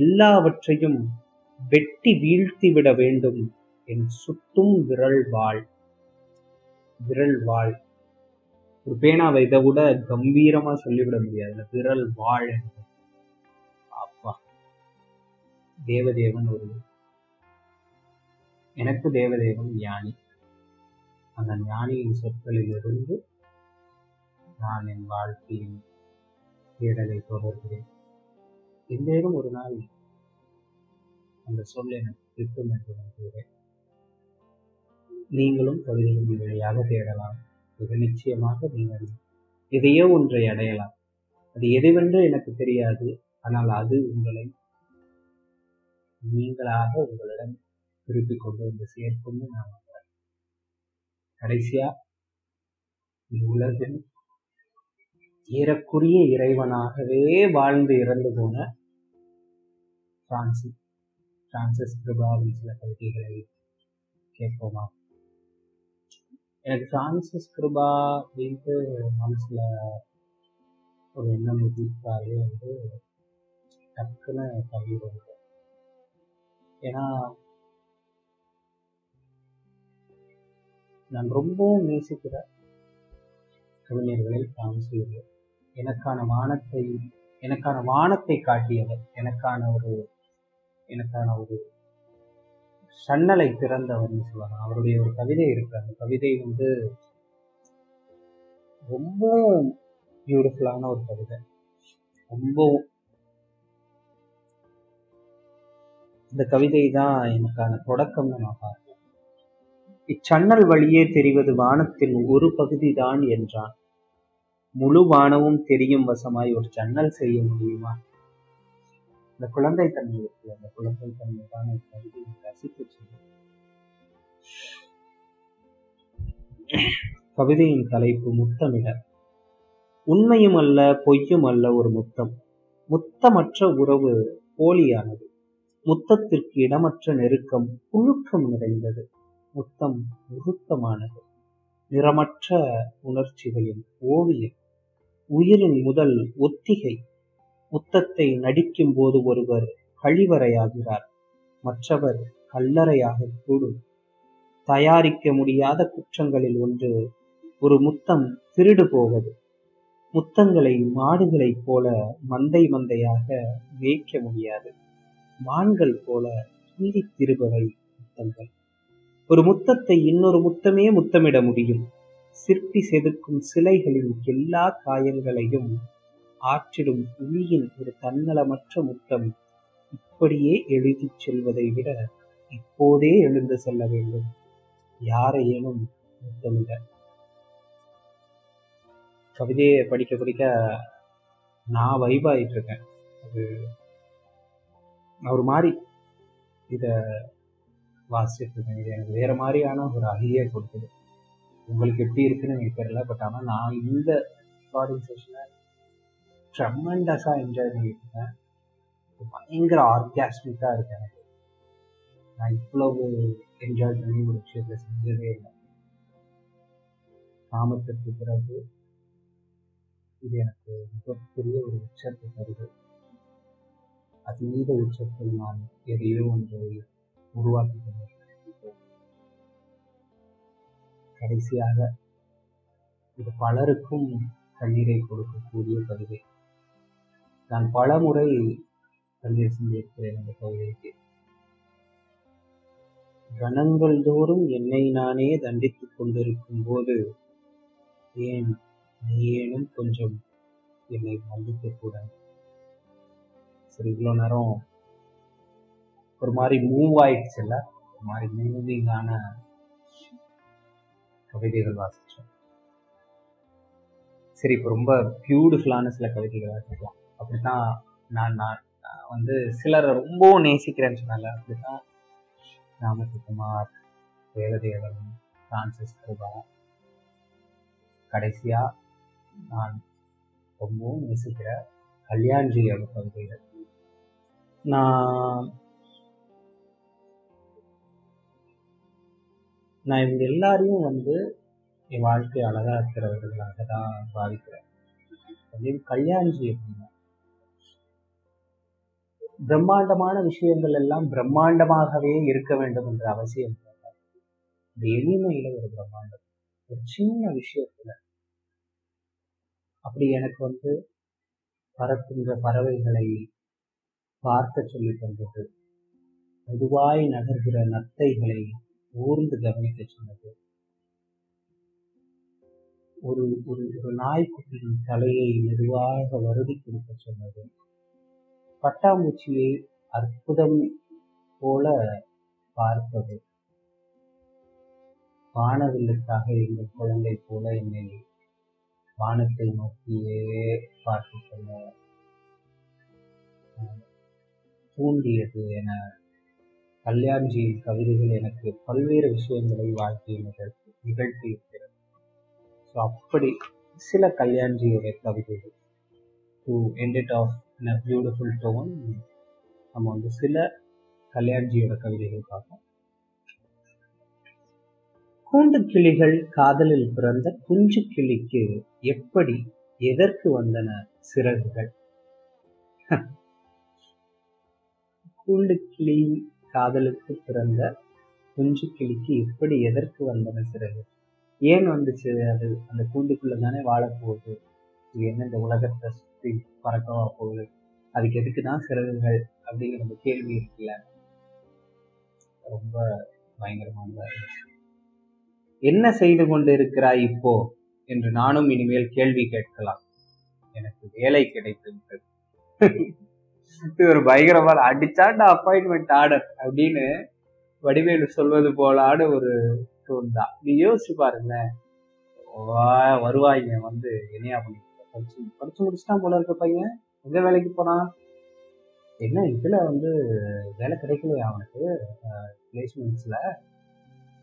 எல்லாவற்றையும் வெட்டி வீழ்த்திவிட வேண்டும் என் சுட்டும் விரல் வாழ். விரல் வாழ் ஒரு பேனாவை இதை விட கம்பீரமா சொல்லிவிட முடியாது. விரல் வாழ் என்று அப்பா தேவதேவன் ஒரு எனக்கு தேவதேவன் ஞானி. அந்த ஞானியின் சொற்களிலிருந்து நான் என் வாழ்க்கையின் தேடலை தொடர்கிறேன். எந்தேனும் ஒரு நாள் அந்த சொல் எனக்கு திருப்பம் என்று நம்புகிறேன். நீங்களும் கவிதைகளின் வழியாக தேடலாம். மிக நிச்சயமாக நீங்கள் எதையோ ஒன்றை அடையலாம். அது எதுவென்று எனக்கு தெரியாது. ஆனால் அது உங்களை நீங்களாக உங்களிடம் திருப்பிக் கொண்டு வந்து சேர்க்கும்னு நான் நம்புகிறேன். கடைசியா, உலகில் ஏறக்குரிய இறைவனாகவே வாழ்ந்து இறந்து போன பிரான்சிஸ் பிரபாவின் சில கவிதைகளை கேட்போமா? எனக்கு பிரான்சிஸ் பிரபா அப்படின்ட்டு மனசில் ஒரு எண்ணம் உதித்தாலே வந்து டக்குன்னு கவி வருது. ஏன்னா நான் ரொம்பவும் நேசிக்கிற கவிஞர்களில் பிரான்சிஸ் எனக்கான வானத்தை காட்டியவர், எனக்கான ஒரு சன்னலை திறந்தவர்னு சொல்லலாம். அவருடைய ஒரு கவிதை இருக்கு. அந்த கவிதை வந்து ரொம்ப பியூட்டிஃபுல்லான ஒரு கவிதை. ரொம்பவும் இந்த கவிதை தான் எனக்கான தொடக்கம்னு நான் பார்த்தேன். இச்சன்னல் வழியே தெரிவது வானத்தின் ஒரு பகுதி தான் என்றான். முழு வானமும் தெரியும் வசமாய் ஒரு சன்னல் செய்ய முடியுமா? இந்த குழந்தைத்தன்மை இருக்கு. அந்த குழந்தைத்தன்மை தான் ரசிக்க கவிதையின் தலைப்பு முத்தமிட. உண்மையும் அல்ல பொய்யும் அல்ல ஒரு முத்தம். முத்தமற்ற உறவு போலியானது. முத்தத்திற்கு இடமற்ற நெருக்கம் புழுக்கம் நிறைந்தது. முத்தம் உருக்கமானது. நிறமற்ற உணர்ச்சிகளின் ஓவியம். உயிரின் முதல் ஒத்திகை. முத்தத்தை நடிக்கும் போது ஒருவர் கழிவறையாகிறார், மற்றவர் கல்லறையாக கூடும். தயாரிக்க முடியாத குற்றங்களில் ஒன்று ஒரு முத்தம் திருடு போவது. முத்தங்களை மாடுகளைப் போல மந்தையாக மேய்க்க முடியாது. மான்கள் போல துள்ளி திருபவை முத்தங்கள். ஒரு முத்தத்தை இன்னொரு முத்தமே முத்தமிட முடியும். சிற்பி செதுக்கும் சிலைகளின் எல்லா காயங்களையும் ஆற்றிடும் புலியின் ஒரு தன்னலமற்ற முத்தம் இப்படியே எழுதி செல்வதை விட இப்போதே எழுந்து செல்ல வேண்டும். யாரையேனும் முத்தமிட. கவிதையை படிக்க படிக்க நான் வைபாயிட்டு இருக்கேன். அது ஒரு மாதிரி இதை வாசிட்டு எனக்கு வேற மாதிரியான ஒரு அகியை கொடுக்குது. உங்களுக்கு எப்படி இருக்குன்னு எனக்கு தெரியல. பட் ஆனால் நான் இந்த ரெக்கார்டிங் செஷனை ட்ரெமெண்டஸாக என்ஜாய் பண்ணிட்டு இருக்கேன். பயங்கர ஆர்காஸ்மிக்காக இருக்கேன். எனக்கு நான் இவ்வளவு என்ஜாய் பண்ணி ஒரு விஷயத்தை செஞ்சதே இல்லை. காமத்திற்கு பிறகு இது எனக்கு மிகப்பெரிய ஒரு உச்சத்தை தருது. அது மீத உச்சத்தில் நான் எதையோ ஒன்று உருவாக்கி கொண்டிருக்கிறேன். கடைசியாக இது பலருக்கும் கண்ணீரை கொடுக்கக்கூடிய கவிதை. நான் பல முறை கண்ணீர் செஞ்சிருக்கிறேன் இந்த கவிதைக்கு. கணங்கள் தோறும் என்னை நானே தண்டித்துக் கொண்டிருக்கும் போது ஏன் நீ ஏனும் கொஞ்சம் என்னை மன்னிக்கக்கூடாது? சரி இவ்வளோ நேரம் ஒரு மாதிரி மூவ் ஆயிடுச்சு இல்லை, ஒரு மாதிரி மூவிங்கான கவிதைகள் வாசிச்சோம். சரி இப்போ ரொம்ப பியூட்டிஃபுல்லான சில கவிதைகள் வாசிக்கலாம். அப்படித்தான் நான் வந்து சிலரை ரொம்ப நேசிக்கிறேன்னு சொன்னால, அப்படித்தான் நா. முத்துக்குமார், வேலதேவன், பிரான்சிஸ், கடைசியா நான் ரொம்பவும் நேசிக்கிற கல்யாண்ஜியோட கவிதைகள். நான் இவங்க எல்லாரையும் வந்து என் வாழ்க்கை அழகா இருக்கிறவர்களாக தான் பாதிக்கிறேன். கல்யாண்ஜி எப்படின்னா பிரம்மாண்டமான விஷயங்கள் எல்லாம் பிரம்மாண்டமாகவே இருக்க வேண்டும் என்ற அவசியம் இல்லை. இந்த எளிமையில ஒரு பிரம்மாண்டம், ஒரு சின்ன விஷயத்துல. அப்படி எனக்கு வந்து பறக்கின்ற பறவைகளை பார்க்க சொல்லி தந்தது, மெதுவாய் நகர்கிற நத்தைகளை ஊர்ந்து கவனிக்க சொன்னது, ஒரு ஒரு ஒரு நாய்க்குட்டியின் தலையை மெதுவாக வருடி கொடுக்க சொன்னது, பட்டாம்பூச்சியை அற்புதம் போல பார்ப்பது, வானவில்லுக்காக எங்கள் குழந்தை போல என்னை வானத்தை நோக்கியே பார்த்து தூண்டியது என கல்யாண்ஜியின் கவிதைகள் எனக்கு பல்வேறு விஷயங்களை வாழ்க்கையில் நிகழ்த்தி இருக்கிறது. ஸோ அப்படி சில கல்யாண்ஜியுடைய கவிதைகள். To end it off in a beautiful tone நம்ம வந்து சில கல்யாண்ஜியோட கவிதைகள் பார்ப்போம். கூண்டு கிளிகள் காதலில் பிறந்த குஞ்சு கிளிக்கு எப்படி எதற்கு வந்தன சிறகுகள்? கூண்டு கிளி காதலுக்கு பிறந்த குஞ்சு கிளிக்கு எப்படி எதற்கு வந்தன சிறகு? ஏன் வந்துச்சு? அது அந்த கூண்டுக்குள்ள தானே வாழப்போகுது, என்ன இந்த உலகத்தை சுற்றி பறக்கவா போகுது, அதுக்கு எதுக்குதான் சிறகுகள் அப்படிங்கிற அந்த கேள்வி இருக்குல்ல, ரொம்ப பயங்கரமாக என்ன செய்து கொண்டு இருக்கிறாய் இப்போ என்று நானும் இனிமேல் கேள்வி கேட்கலாம். எனக்கு வேலை கிடைத்து ஒரு பயங்கரமான அடிச்சாண்ட அப்பாயின்மெண்ட் ஆர்டர் அப்படின்னு வடிவேலு சொல்வது போலான ஒரு டோன் தான். நீ யோசிச்சு பாருங்க, வருவாங்க வந்து என்னையா பண்ணிட்டு படிச்சு முடிச்சுட்டான் போல இருக்க பையன், எங்க வேலைக்கு போனான், என்ன இதுல வந்து வேலை கிடைக்கலையா அவனுக்கு, பிளேஸ்மெண்ட்ஸ்ல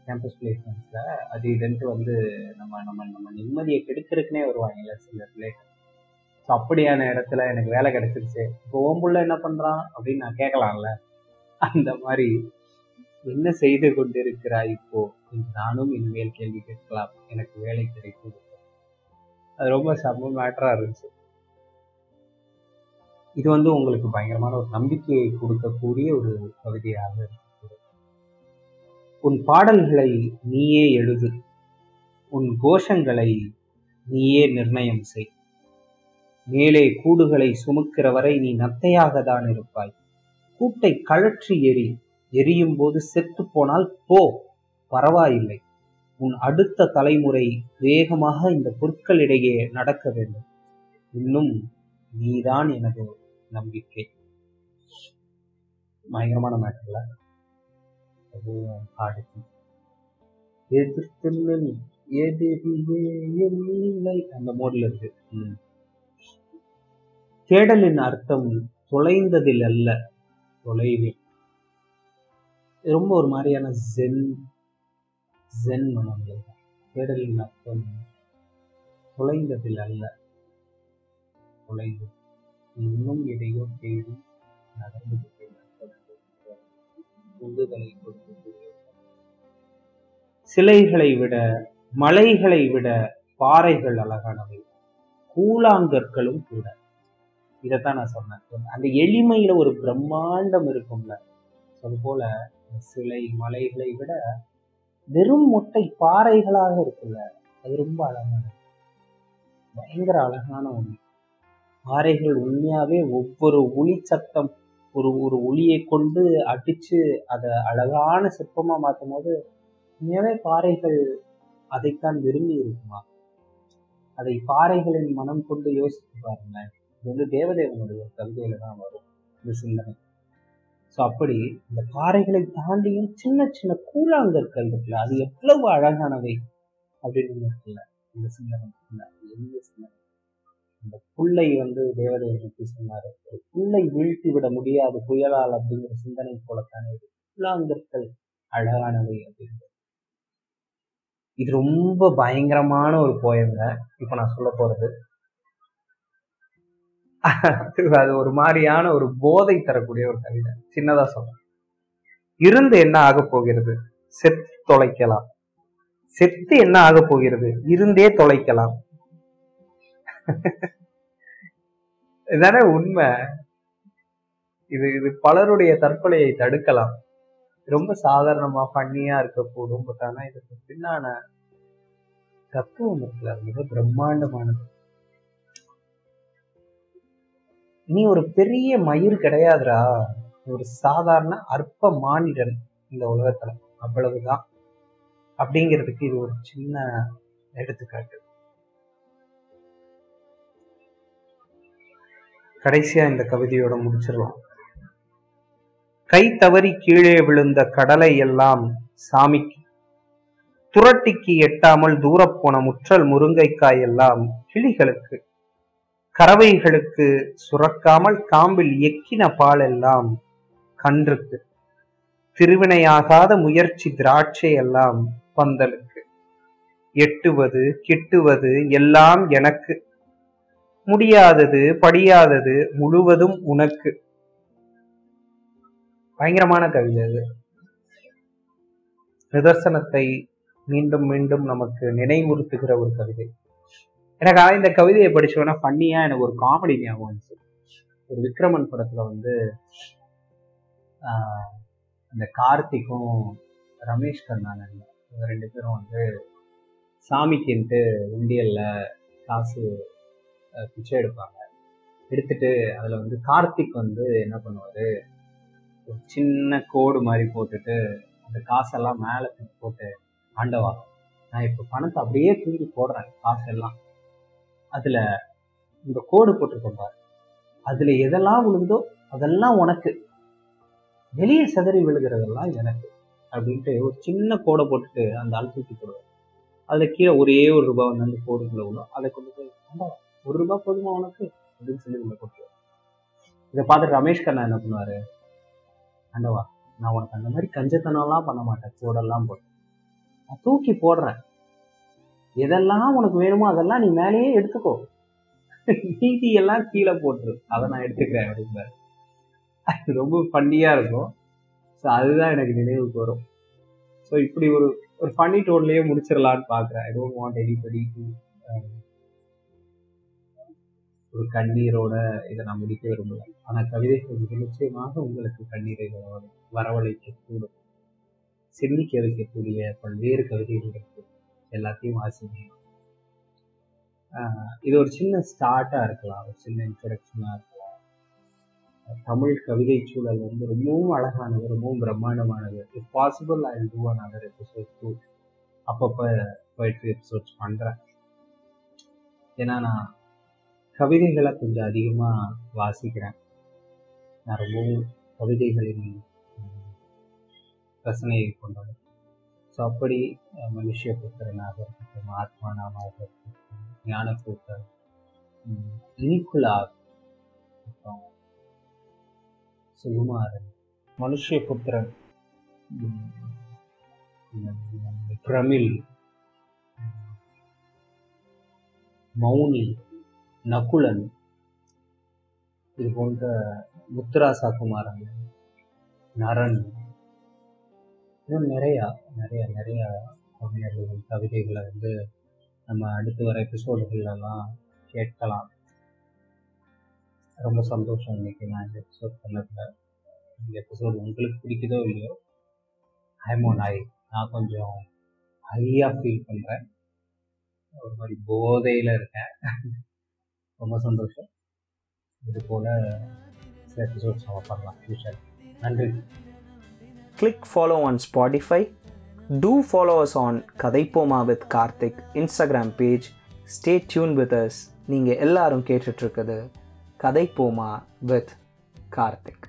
கேம்பஸ் பிளேஸ்மெண்ட்ஸ்ல அது இதுன்ட்டு வந்து நம்ம நம்ம நம்ம நிம்மதியை கெடுக்கிறதுக்குனே வருவாங்கல்ல சில பிளேசஸ். ஸோ அப்படியான இடத்துல எனக்கு வேலை கிடைச்சிருச்சு, இப்போ ஓம்புள்ள என்ன பண்றான் அப்படின்னு நான் கேட்கலாம்ல. அந்த மாதிரி என்ன செய்து கொண்டிருக்கிறாய் இப்போ நானும் இனிமேல் கேள்வி கேட்கலாம், எனக்கு வேலை கிடைக்கும். அது ரொம்ப சம மேட்டரா இருந்துச்சு. இது வந்து உங்களுக்கு பயங்கரமான ஒரு நம்பிக்கையை கொடுக்கக்கூடிய ஒரு பகுதியாக இருக்கு. உன் பாடல்களை நீயே எழுது, உன் கோஷங்களை நீயே நிர்ணயம் செய், மேலே கூடுகளை சுமக்கிற வரை நீ நத்தையாக தான் இருப்பாய், கூட்டை கழற்றி எறி, எரியும் போது செத்து போனால் போ பரவாயில்லை, உன் அடுத்த தலைமுறை வேகமாக இந்த பொருட்களிடையே நடக்க வேண்டும், இன்னும் நீதான் எனது நம்பிக்கை. பயங்கரமான மேட்டர்ல தேடலின் அர்த்தம் தொலைந்ததில் அல்ல தொலைவில். ரொம்ப ஒரு மாதிரியான ஜென் மனங்கள். தேடலின் அர்த்தம் தொலைந்ததில் அல்ல தொலைவில், இன்னும் எதையோ தேடி நடந்தது சிலைகளை விட, மலைகளை விட பாறைகள் அழகானவை, கூழாங்கற்களும் கூட. இதைத்தான் நான் சொன்னேன், அந்த எளிமையில ஒரு பிரம்மாண்டம் இருக்கும்ல, அது போல சிலை மலைகளை விட வெறும் மொட்டை பாறைகளாக இருக்குல்ல, அது ரொம்ப அழகானது, பயங்கர அழகான ஒன்று. பாறைகள் உண்மையாவே ஒவ்வொரு ஒளி சத்தம் ஒரு ஒரு ஒளியை கொண்டு அடிச்சு அதை அழகான சிற்பமா மாற்றும் போது நிறைய பாறைகள் அதைத்தான் விரும்பி இருக்குமா? அதை பாறைகளின் மனம் கொண்டு யோசித்து பாருங்க. இது வந்து தேவதேவனுடைய கவிதையில தான் வரும். இந்த சிந்தனை. ஸோ அப்படி இந்த பாறைகளை தாண்டியும் சின்ன சின்ன கூழாங்கற்கள் இருக்குல்ல, அது எவ்வளவு அழகானவை அப்படின்னு இருக்குல்ல இந்த சிந்தனை. எளிய சிந்தனை. இந்த புல்லை வந்து தேவதையை பற்றி சொன்னார். ஒரு புல்லை வீழ்த்தி விட முடியாது புயலால் அப்படிங்கிற சிந்தனை போலத்தானே இது. கூழாங்கற்கள் அழகானவை அப்படின்றது இது ரொம்ப பயங்கரமான ஒரு போயங்க. இப்ப நான் சொல்ல போறது அது ஒரு மாதிரியான ஒரு போதை தரக்கூடிய ஒரு கவிதை. சின்னதா சொல்றேன், இருந்து என்ன ஆக போகிறது, செத்து தொலைக்கலாம். செத்து என்ன ஆக போகிறது, இருந்தே தொலைக்கலாம். இதானே உண்மை. இது இது பலருடைய தற்கொலையை தடுக்கலாம். ரொம்ப சாதாரணமா பண்ணியா இருக்கக்கூடும். பட் ஆனா இதுக்கு பின்னான தத்துவம் இருக்குல்ல, மிக பிரம்மாண்டமானது. நீ ஒரு பெரிய மயிர் கிடையாதுரா, ஒரு சாதாரண அற்ப மானிடன் இந்த உலகத்துல, அவ்வளவுதான் அப்படிங்கிறதுக்கு இது ஒரு சின்ன எடுத்துக்காட்டு. கடைசியா இந்த கவிதையோட முடிச்சிடலாம். கை தவறி கீழே விழுந்த கடலை எல்லாம் சாமிக்கு, துரட்டிக்கு எட்டாமல் தூரப்போன முற்றல் முருங்கைக்காய் எல்லாம் கிளிகளுக்கு, கறவைகளுக்கு சுரக்காமல் காம்பில் எக்கின பாலெல்லாம் கன்றுக்கு, திருவினையாகாத முயற்சி திராட்சை எல்லாம் பந்தலுக்கு, எட்டுவது கிட்டுவது எல்லாம் எனக்கு, முடியாதது படியாதது முழுவதும் உனக்கு. பயங்கரமான கவிதை அது. நிதர்சனத்தை மீண்டும் மீண்டும் நமக்கு நினைவுறுத்துகிற ஒரு கவிதை. எனக்கு ஆனால் இந்த கவிதையை படிச்சோன்னா ஃபன்னியா எனக்கு ஒரு காமெடி ஞாபகம் வந்துச்சு. ஒரு விக்ரமன் படத்துல வந்து இந்த கார்த்திக்கும் ரமேஷ் கண்ணானன் இவங்க ரெண்டு பேரும் வந்து சாமிக்குன்ட்டு இந்தியல்ல காசு பிச்சை எடுப்பாங்க. எடுத்துட்டு அதுல வந்து கார்த்திக் வந்து என்ன பண்ணுவாரு, ஒரு சின்ன கோடு மாதிரி போட்டுட்டு அந்த காசெல்லாம் மேலே போட்டு, ஆண்டவா நான் இப்போ பணத்தை அப்படியே தூக்கி போடுறேன் காசெல்லாம், அதில் இந்த கோடு போட்டுக்கொண்டாரு, அதில் எதெல்லாம் விழுந்தோ அதெல்லாம் உனக்கு, வெளியே சிதறி விழுகிறதெல்லாம் எனக்கு அப்படின்ட்டு ஒரு சின்ன கோடை போட்டுட்டு அந்த ஆள் தூக்கி போடுவார். அதில் கீழே ஒரே ஒரு ரூபா வந்து அந்த கோடுக்குள்ள விழும். அதை கொண்டு போய் ஆண்டவா ஒரு ரூபா போதுமா உனக்கு அப்படின்னு சொல்லி உள்ள போட்டுருவார். இதை பார்த்துட்டு ரமேஷ் கண்ணா என்ன பண்ணுவார், ஆண்டவா நான் உனக்கு அந்த மாதிரி கஞ்சத்தனம்லாம் பண்ண மாட்டேன், கோடெல்லாம் போட்டு நான் தூக்கி போடுறேன், எதெல்லாம் உனக்கு வேணுமோ அதெல்லாம் நீ மேலேயே எடுத்துக்கோ, நீதி எல்லாம் கீழே போட்டுரு, அதை நான் எடுத்துக்கிறேன் அப்படின்பாரு. அது ரொம்ப ஃபன்னியா இருக்கும். ஸோ அதுதான் எனக்கு நினைவுக்கு வரும். ஸோ இப்படி ஒரு ஒரு ஃபன்னி டோன்லயே முடிச்சிடலான்னு பார்க்குறேன். எதுவும் வாண்ட் எனிபடி ஒரு கண்ணீரோட இதை நான் முடிக்க விரும்புகிறேன். ஆனால் கவிதைகள் மிக நிச்சயமாக உங்களுக்கு கண்ணீரை வரவழைக்கக்கூடும். சிந்திக்க வைக்கக்கூடிய பல்வேறு கவிதைகள் இருக்கு. எல்லாத்தையும் வாசிங்க. இது ஒரு சின்ன ஸ்டார்ட்டாக இருக்கலாம், ஒரு சின்ன இன்ட்ரடக்ஷனாக இருக்கலாம். தமிழ் கவிதை சூழல் வந்து ரொம்பவும் அழகானது, ரொம்பவும் பிரம்மாண்டமானது. If possible I will do another episode too. அப்பப்போ போய்ட்டு எபிசோட்ஸ் பண்ணுறேன். ஏன்னா நான் கவிதைகளை கொஞ்சம் அதிகமாக வாசிக்கிறேன். நான் ரொம்பவும் கவிதைகளின் ரசனையை கொண்டவன். ஸோ அப்படி மனுஷிய புத்திரனாக இருக்கட்டும், ஆத்மானாமாக இருக்கட்டும், ஞானக்கூட்டம், இனிக்குலாக், அப்புறம் சுகுமாரன், மனுஷிய புத்திரன், பிரமிழ், மௌனி, நகுலன், இது போன்ற முத்துராசா குமாரன், நரன், இன்னும் நிறையா நிறையா நிறையா கவிஞர்கள் கவிதைகளை வந்து நம்ம அடுத்து வர எபிசோடுகளெல்லாம் கேட்கலாம். ரொம்ப சந்தோஷம். இன்னைக்கு நான் இந்த எபிசோட் பண்ணதில்லை. இந்த எபிசோடு உங்களுக்கு பிடிக்குதோ இல்லையோ, நான் கொஞ்சம் ஹையாக ஃபீல் பண்ணுறேன். ஒரு மாதிரி போதையில் இருக்கேன். ரொம்ப சந்தோஷம். இது போல சில எபிசோட்ஸ் நம்ம பண்ணலாம் ஃபியூச்சர். நன்றி. Click follow on Spotify. To follow us on கதைப்போமா with Karthik Instagram page. Stay tuned with us. நீங்கள் எல்லாரும் கேட்டுட்ருக்குது கதைப்போமா வித் கார்த்திக்.